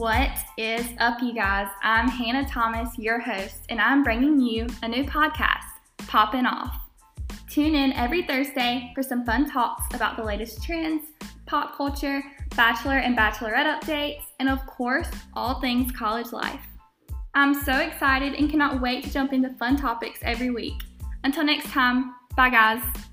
What is up, you guys? I'm Hannah Thomas, your host, and I'm bringing you a new podcast, Poppin' Off. Tune in every Thursday for some fun talks about the latest trends, pop culture, bachelor and bachelorette updates, and of course, all things college life. I'm so excited and cannot wait to jump into fun topics every week. Until next time, bye guys.